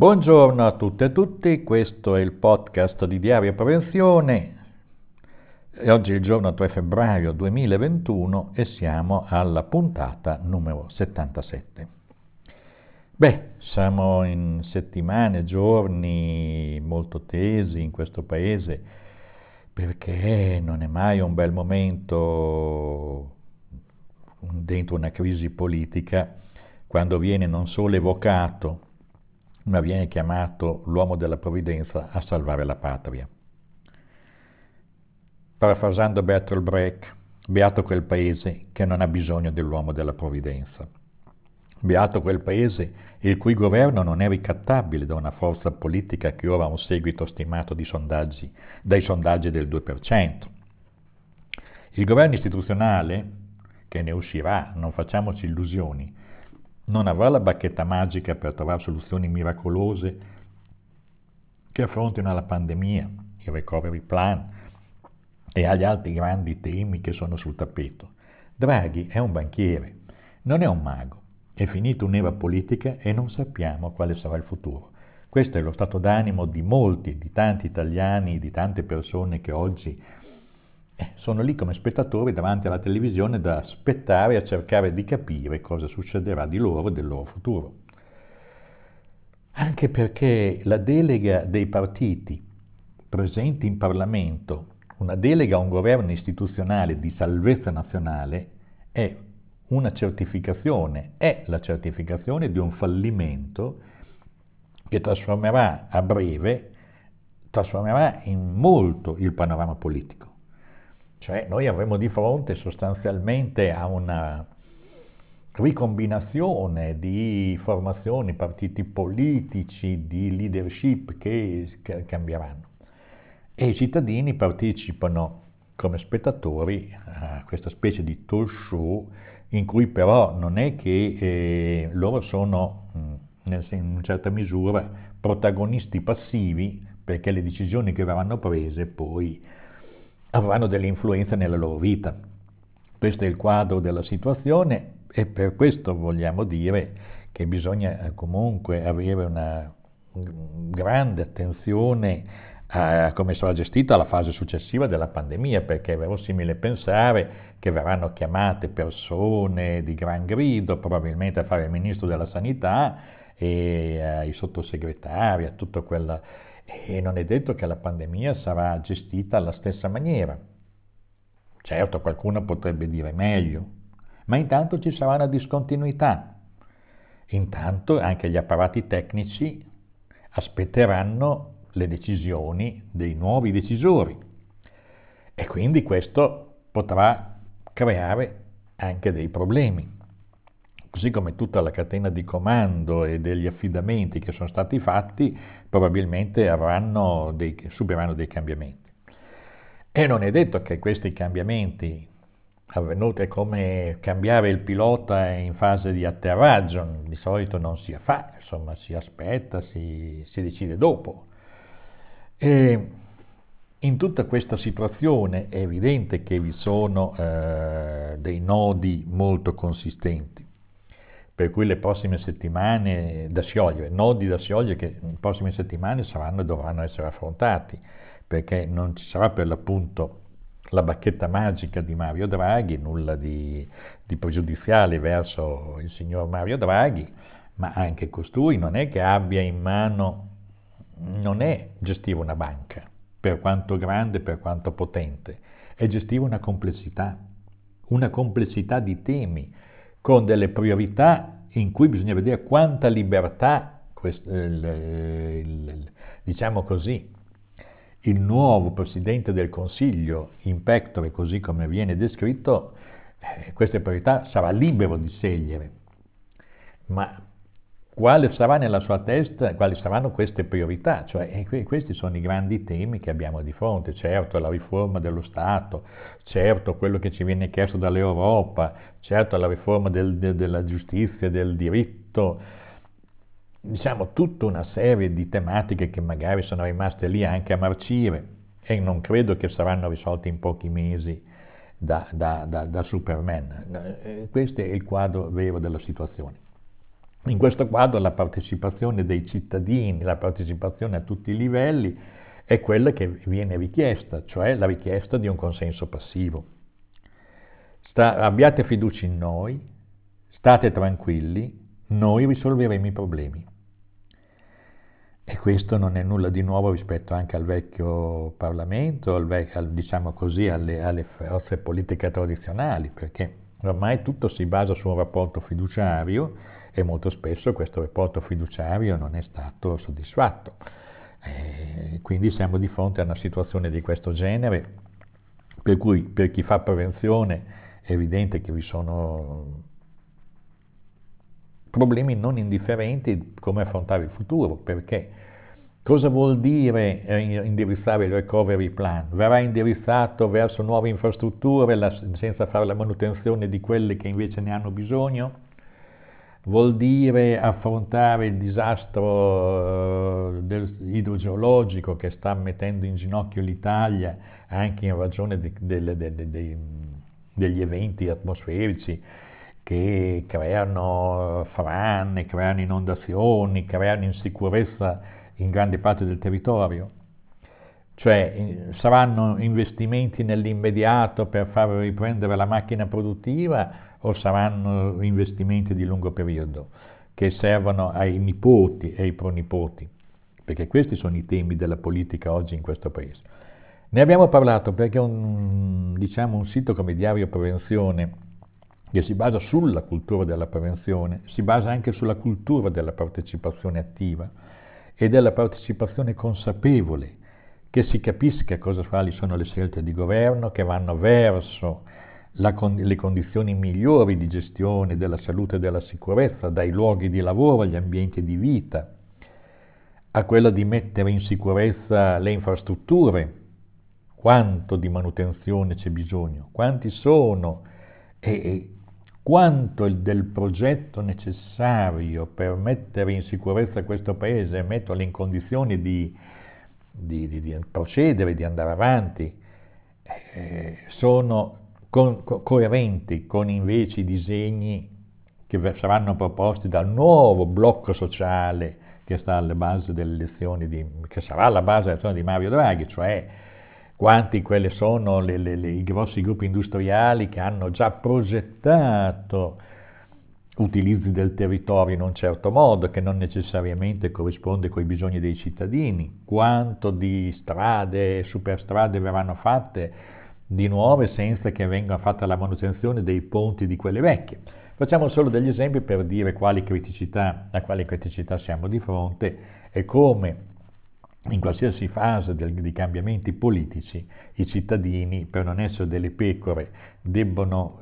Buongiorno a tutte e tutti, questo è il podcast di Diario Prevenzione. Oggi è il giorno 3 febbraio 2021 e siamo alla puntata numero 77. Siamo in settimane, giorni molto tesi in questo paese perché non è mai un bel momento dentro una crisi politica quando viene non solo evocato ma viene chiamato l'uomo della provvidenza a salvare la patria. Parafrasando Bertolt Brecht, beato quel paese che non ha bisogno dell'uomo della provvidenza. Beato quel paese il cui governo non è ricattabile da una forza politica che ora ha un seguito stimato dai sondaggi del 2%. Il governo istituzionale, che ne uscirà, non facciamoci illusioni, non avrà la bacchetta magica per trovare soluzioni miracolose che affrontino la pandemia, il Recovery Plan e agli altri grandi temi che sono sul tappeto. Draghi è un banchiere, non è un mago. È finita un'era politica e non sappiamo quale sarà il futuro. Questo è lo stato d'animo di molti, di tanti italiani, di tante persone che oggi sono lì come spettatori davanti alla televisione da aspettare a cercare di capire cosa succederà di loro e del loro futuro. Anche perché la delega dei partiti presenti in Parlamento, una delega a un governo istituzionale di salvezza nazionale, è una certificazione, è la certificazione di un fallimento che trasformerà a breve, trasformerà in molto il panorama politico. Cioè noi avremo di fronte sostanzialmente a una ricombinazione di formazioni, partiti politici, di leadership che cambieranno. E i cittadini partecipano come spettatori a questa specie di talk show in cui però non è che loro sono in una certa misura protagonisti passivi, perché le decisioni che verranno prese poi avranno delle influenze nella loro vita. Questo è il quadro della situazione e per questo vogliamo dire che bisogna comunque avere una grande attenzione a come sarà gestita la fase successiva della pandemia, perché è verosimile pensare che verranno chiamate persone di gran grido probabilmente a fare il ministro della sanità e ai sottosegretari, a tutta quella. E non è detto che la pandemia sarà gestita alla stessa maniera. Certo, qualcuno potrebbe dire meglio, ma intanto ci sarà una discontinuità. Intanto anche gli apparati tecnici aspetteranno le decisioni dei nuovi decisori. E quindi questo potrà creare anche dei problemi. Così come tutta la catena di comando e degli affidamenti che sono stati fatti probabilmente subiranno dei cambiamenti. E non è detto che questi cambiamenti avvenuti, come cambiare il pilota in fase di atterraggio, di solito non si fa, insomma si aspetta, si decide dopo. E in tutta questa situazione è evidente che vi sono dei nodi molto consistenti, per cui le prossime settimane da sciogliere, nodi da sciogliere che le prossime settimane saranno e dovranno essere affrontati, perché non ci sarà per l'appunto la bacchetta magica di Mario Draghi, nulla di pregiudiziale verso il signor Mario Draghi, ma anche costui non è che abbia in mano, non è gestire una banca, per quanto grande, per quanto potente, è gestire una complessità di temi, con delle priorità in cui bisogna vedere quanta libertà, diciamo così, il nuovo Presidente del Consiglio, in pectore così come viene descritto, queste priorità sarà libero di scegliere. Ma quale sarà nella sua testa, quali saranno queste priorità? Cioè, questi sono i grandi temi che abbiamo di fronte. Certo, la riforma dello Stato, certo, quello che ci viene chiesto dall'Europa, certo, la riforma della giustizia, del diritto, diciamo tutta una serie di tematiche che magari sono rimaste lì anche a marcire e non credo che saranno risolte in pochi mesi da Superman. Questo è il quadro vero della situazione. In questo quadro la partecipazione dei cittadini, la partecipazione a tutti i livelli, è quella che viene richiesta, cioè la richiesta di un consenso passivo. Abbiate fiducia in noi, state tranquilli, noi risolveremo i problemi. E questo non è nulla di nuovo rispetto anche al vecchio Parlamento, diciamo così, alle forze politiche tradizionali, perché ormai tutto si basa su un rapporto fiduciario e molto spesso questo rapporto fiduciario non è stato soddisfatto. Quindi siamo di fronte a una situazione di questo genere, per cui per chi fa prevenzione è evidente che vi sono problemi non indifferenti come affrontare il futuro, perché cosa vuol dire indirizzare il Recovery Plan? Verrà indirizzato verso nuove infrastrutture senza fare la manutenzione di quelle che invece ne hanno bisogno? Vuol dire affrontare il disastro idrogeologico che sta mettendo in ginocchio l'Italia anche in ragione degli eventi atmosferici che creano frane, creano inondazioni, creano insicurezza in grande parte del territorio? Cioè saranno investimenti nell'immediato per far riprendere la macchina produttiva o saranno investimenti di lungo periodo che servono ai nipoti e ai pronipoti? Perché questi sono i temi della politica oggi in questo Paese. Ne abbiamo parlato perché un sito come Diario Prevenzione, che si basa sulla cultura della prevenzione, si basa anche sulla cultura della partecipazione attiva e della partecipazione consapevole, che si capisca quali sono le scelte di governo che vanno verso le condizioni migliori di gestione della salute e della sicurezza, dai luoghi di lavoro agli ambienti di vita, a quella di mettere in sicurezza le infrastrutture. Quanto di manutenzione c'è bisogno? Quanti sono? E quanto del progetto necessario per mettere in sicurezza questo Paese e metterlo in condizioni di procedere, di andare avanti, sono coerenti con invece i disegni che saranno proposti dal nuovo blocco sociale che sta alla base delle elezioni che sarà alla base delle elezioni di Mario Draghi, cioè quanti quelle sono i grossi gruppi industriali che hanno già progettato utilizzi del territorio in un certo modo, che non necessariamente corrisponde coi bisogni dei cittadini, quanto di strade, superstrade verranno fatte di nuove senza che venga fatta la manutenzione dei ponti di quelle vecchie. Facciamo solo degli esempi per dire a quale criticità siamo di fronte e come in qualsiasi fase di cambiamenti politici i cittadini, per non essere delle pecore, debbono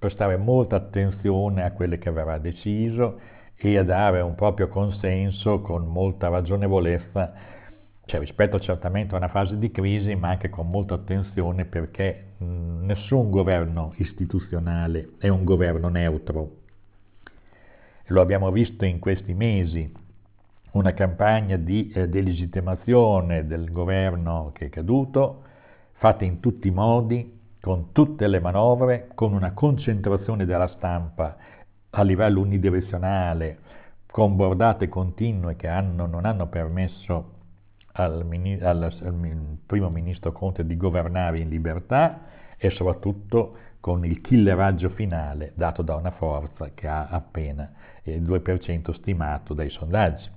prestare molta attenzione a quello che verrà deciso e a dare un proprio consenso con molta ragionevolezza, cioè rispetto certamente a una fase di crisi, ma anche con molta attenzione, perché nessun governo istituzionale è un governo neutro. Lo abbiamo visto in questi mesi. Una campagna di delegittimazione del governo che è caduto, fatta in tutti i modi, con tutte le manovre, con una concentrazione della stampa a livello unidirezionale, con bordate continue che non hanno permesso al primo ministro Conte di governare in libertà, e soprattutto con il killeraggio finale dato da una forza che ha appena il 2% stimato dai sondaggi.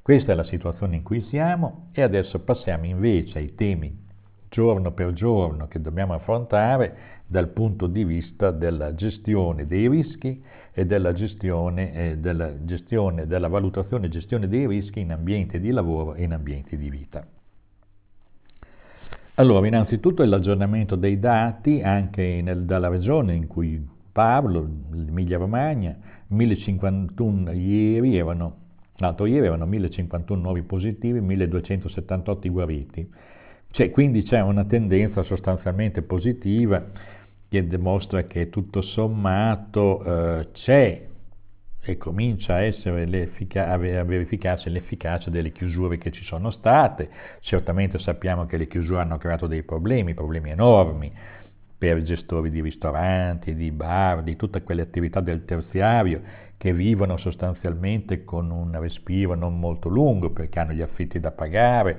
Questa è la situazione in cui siamo e adesso passiamo invece ai temi giorno per giorno che dobbiamo affrontare dal punto di vista della gestione dei rischi e della valutazione e gestione dei rischi in ambiente di lavoro e in ambiente di vita. Allora, innanzitutto l'aggiornamento dei dati anche dalla regione in cui parlo, Emilia Romagna, 1051 l'altro ieri erano 1051 nuovi positivi, 1278 guariti. Quindi c'è una tendenza sostanzialmente positiva che dimostra che tutto sommato c'è e comincia a verificarsi l'efficacia delle chiusure che ci sono state. Certamente sappiamo che le chiusure hanno creato dei problemi enormi per gestori di ristoranti, di bar, di tutte quelle attività del terziario che vivono sostanzialmente con un respiro non molto lungo, perché hanno gli affitti da pagare,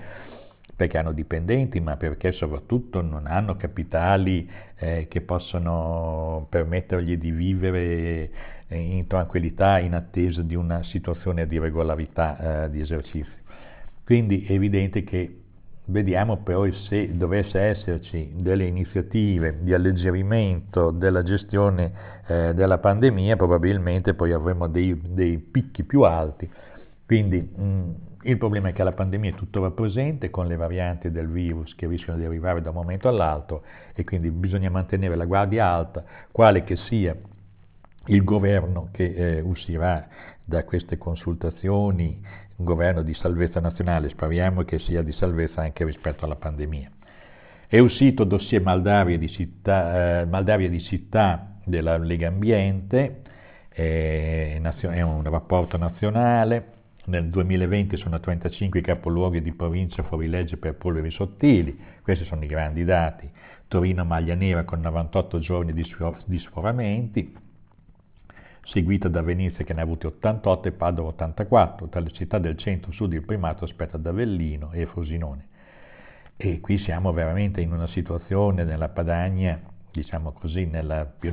perché hanno dipendenti, ma perché soprattutto non hanno capitali che possono permettergli di vivere in tranquillità in attesa di una situazione di regolarità di esercizio. Quindi è evidente che vediamo però se dovesse esserci delle iniziative di alleggerimento della gestione della pandemia, probabilmente poi avremo dei picchi più alti. Quindi il problema è che la pandemia è tuttora presente con le varianti del virus che rischiano di arrivare da un momento all'altro, e quindi bisogna mantenere la guardia alta, quale che sia il governo che uscirà da queste consultazioni, un governo di salvezza nazionale, speriamo che sia di salvezza anche rispetto alla pandemia. È uscito dossier Maldavia di città della Legambiente, è un rapporto nazionale. Nel 2020 sono 35 i capoluoghi di provincia fuori legge per polveri sottili, questi sono i grandi dati. Torino maglia nera con 98 giorni di sforamenti, seguita da Venezia che ne ha avuti 88 e Padova 84. Tra le città del centro-sud il primato aspetta ad Avellino e Frosinone. E qui siamo veramente in una situazione nella Padania, diciamo così, nella più...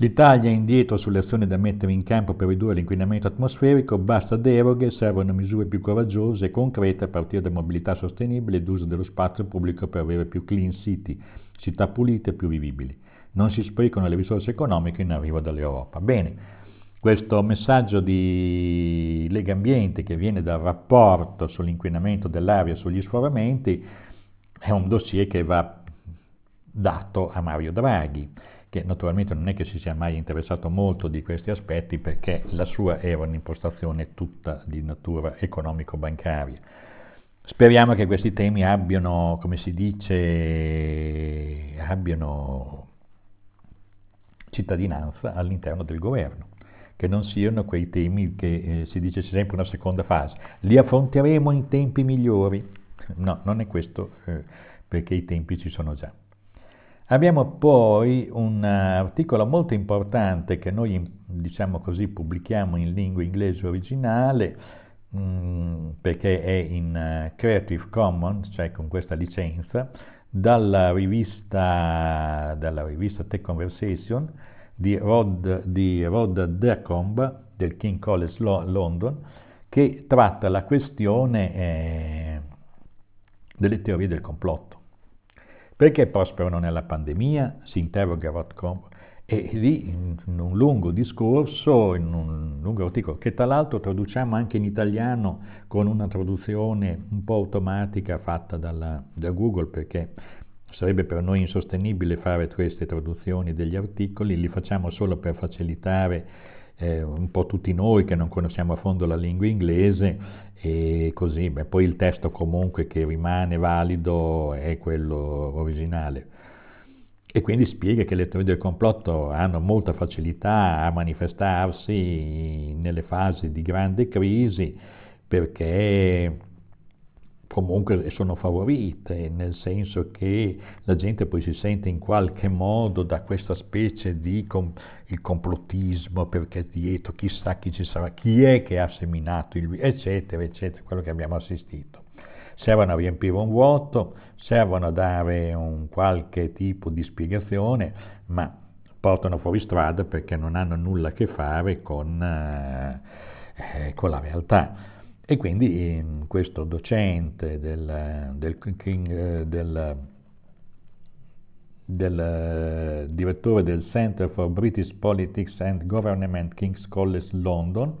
L'Italia è indietro sulle azioni da mettere in campo per ridurre l'inquinamento atmosferico, basta deroghe, servono misure più coraggiose e concrete a partire da mobilità sostenibile ed uso dello spazio pubblico per avere più clean city, città pulite e più vivibili. Non si sprecano le risorse economiche in arrivo dall'Europa. Bene, questo messaggio di Legambiente che viene dal rapporto sull'inquinamento dell'aria e sugli sforamenti è un dossier che va dato a Mario Draghi, che naturalmente non è che si sia mai interessato molto di questi aspetti, perché la sua era un'impostazione tutta di natura economico-bancaria. Speriamo che questi temi abbiano, come si dice, cittadinanza all'interno del governo, che non siano quei temi che si dice sempre una seconda fase, li affronteremo in tempi migliori. No, non è questo, perché i tempi ci sono già. Abbiamo poi un articolo molto importante che noi, diciamo così, pubblichiamo in lingua inglese originale, perché è in Creative Commons, cioè con questa licenza, dalla rivista The Conversation di Rod Decombe del King College London, che tratta la questione delle teorie del complotto. Perché prosperano nella pandemia? Si interroga Rod Decombe, e lì in un lungo discorso, in un lungo articolo, che tra l'altro traduciamo anche in italiano con una traduzione un po' automatica fatta da Google, perché sarebbe per noi insostenibile fare queste traduzioni degli articoli, li facciamo solo per facilitare un po' tutti noi che non conosciamo a fondo la lingua inglese, e così poi il testo comunque che rimane valido è quello originale. E quindi spiega che le teorie del complotto hanno molta facilità a manifestarsi nelle fasi di grande crisi, perché comunque sono favorite, nel senso che la gente poi si sente in qualche modo da questa specie di il complottismo, perché dietro chissà chi ci sarà, chi è che ha seminato il virus, eccetera, eccetera, quello che abbiamo assistito. Servono a riempire un vuoto, servono a dare un qualche tipo di spiegazione, ma portano fuori strada perché non hanno nulla a che fare con la realtà. E quindi questo docente del direttore del Center for British Politics and Government, King's College London,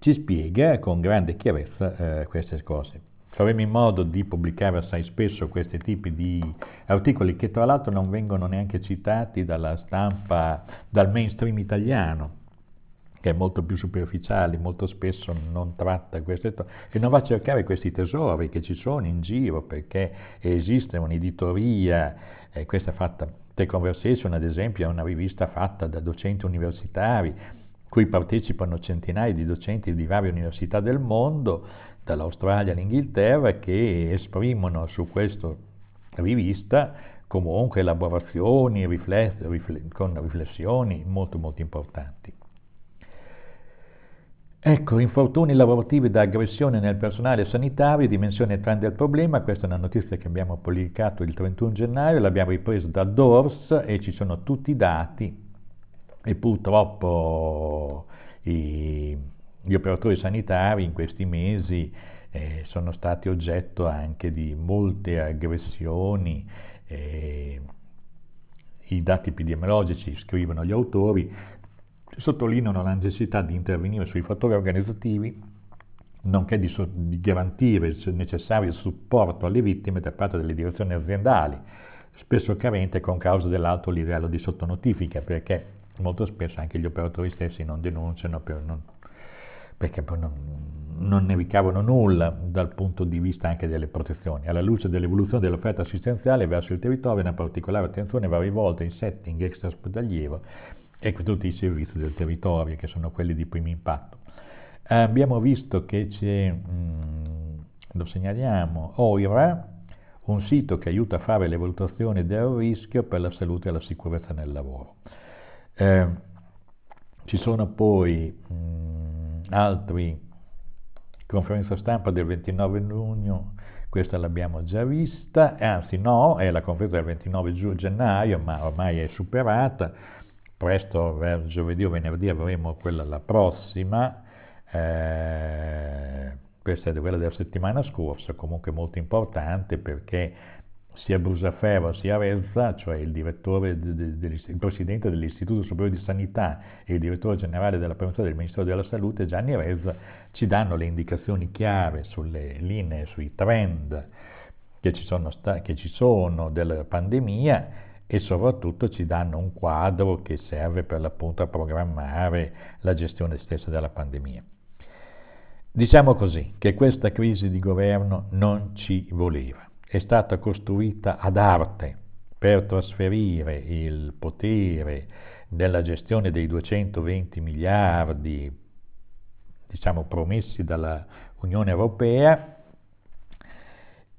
ci spiega con grande chiarezza queste cose. Faremo in modo di pubblicare assai spesso questi tipi di articoli, che tra l'altro non vengono neanche citati dalla stampa, dal mainstream italiano, che è molto più superficiale, molto spesso non tratta queste e non va a cercare questi tesori che ci sono in giro, perché esiste un'editoria, questa fatta, The Conversation ad esempio è una rivista fatta da docenti universitari, cui partecipano centinaia di docenti di varie università del mondo, dall'Australia all'Inghilterra, che esprimono su questa rivista comunque elaborazioni con riflessioni molto molto importanti. Ecco, infortuni lavorativi da aggressione nel personale sanitario, dimensione trend del problema. Questa è una notizia che abbiamo pubblicato il 31 gennaio, l'abbiamo ripresa da DORS e ci sono tutti i dati, e purtroppo gli operatori sanitari in questi mesi sono stati oggetto anche di molte aggressioni. I dati epidemiologici, scrivono gli autori, sottolineano la necessità di intervenire sui fattori organizzativi, nonché di garantire il necessario supporto alle vittime da parte delle direzioni aziendali, spesso carente con causa dell'alto livello di sottonotifica, perché molto spesso anche gli operatori stessi non denunciano perché non ne ricavano nulla dal punto di vista anche delle protezioni. Alla luce dell'evoluzione dell'offerta assistenziale verso il territorio, una particolare attenzione va rivolta ai setting extraospedaliero e tutti i servizi del territorio, che sono quelli di primo impatto. Abbiamo visto che c'è, lo segnaliamo, OIRA, un sito che aiuta a fare le valutazioni del rischio per la salute e la sicurezza nel lavoro. Ci sono poi altri, conferenza stampa del 29 giugno, questa l'abbiamo già vista, anzi no, è la conferenza del 29 gennaio, ma ormai è superata, presto, giovedì o venerdì, avremo quella la prossima, questa è quella della settimana scorsa, comunque molto importante perché sia Brusaferro sia Rezza, cioè il presidente dell'Istituto Superiore di Sanità e il direttore generale della prevenzione del Ministero della Salute, Gianni Rezza, ci danno le indicazioni chiare sulle linee, sui trend che ci sono della pandemia, e soprattutto ci danno un quadro che serve per l'appunto a programmare la gestione stessa della pandemia. Diciamo così, che questa crisi di governo non ci voleva. È stata costruita ad arte per trasferire il potere della gestione dei 220 miliardi, diciamo, promessi dalla Unione Europea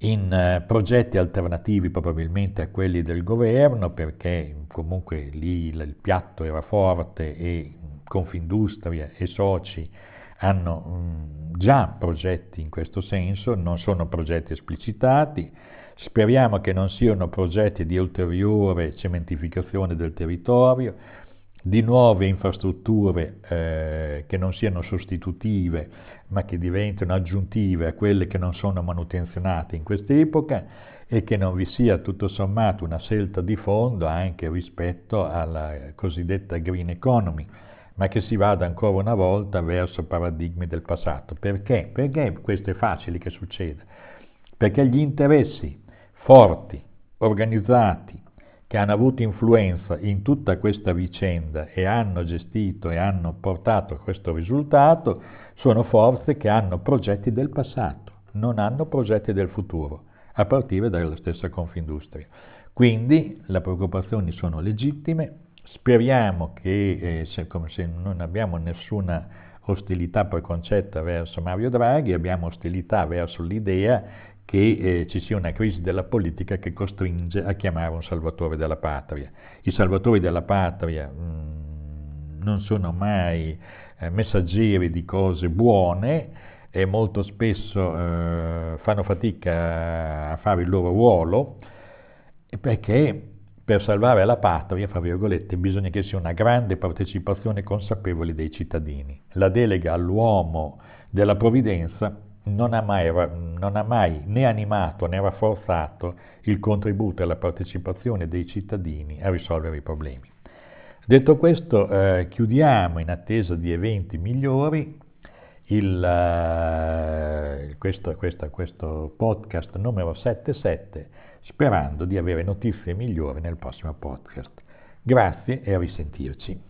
in progetti alternativi probabilmente a quelli del governo, perché comunque lì il piatto era forte e Confindustria e soci hanno già progetti in questo senso, non sono progetti esplicitati, speriamo che non siano progetti di ulteriore cementificazione del territorio, di nuove infrastrutture che non siano sostitutive ma che diventino aggiuntive a quelle che non sono manutenzionate in quest'epoca, e che non vi sia tutto sommato una scelta di fondo anche rispetto alla cosiddetta green economy, ma che si vada ancora una volta verso paradigmi del passato. Perché? Perché questo è facile che succeda. Perché gli interessi forti, organizzati, che hanno avuto influenza in tutta questa vicenda e hanno gestito e hanno portato a questo risultato, sono forze che hanno progetti del passato, non hanno progetti del futuro, a partire dalla stessa Confindustria. Quindi le preoccupazioni sono legittime. Speriamo che, se non abbiamo nessuna ostilità preconcetta verso Mario Draghi, abbiamo ostilità verso l'idea che ci sia una crisi della politica che costringe a chiamare un salvatore della patria. I salvatori della patria non sono mai messaggeri di cose buone e molto spesso fanno fatica a fare il loro ruolo, perché per salvare la patria, fra virgolette, bisogna che sia una grande partecipazione consapevole dei cittadini. La delega all'uomo della provvidenza non ha mai né animato né rafforzato il contributo e la partecipazione dei cittadini a risolvere i problemi. Detto questo, chiudiamo in attesa di eventi migliori questo podcast numero 77, sperando di avere notizie migliori nel prossimo podcast. Grazie e a risentirci.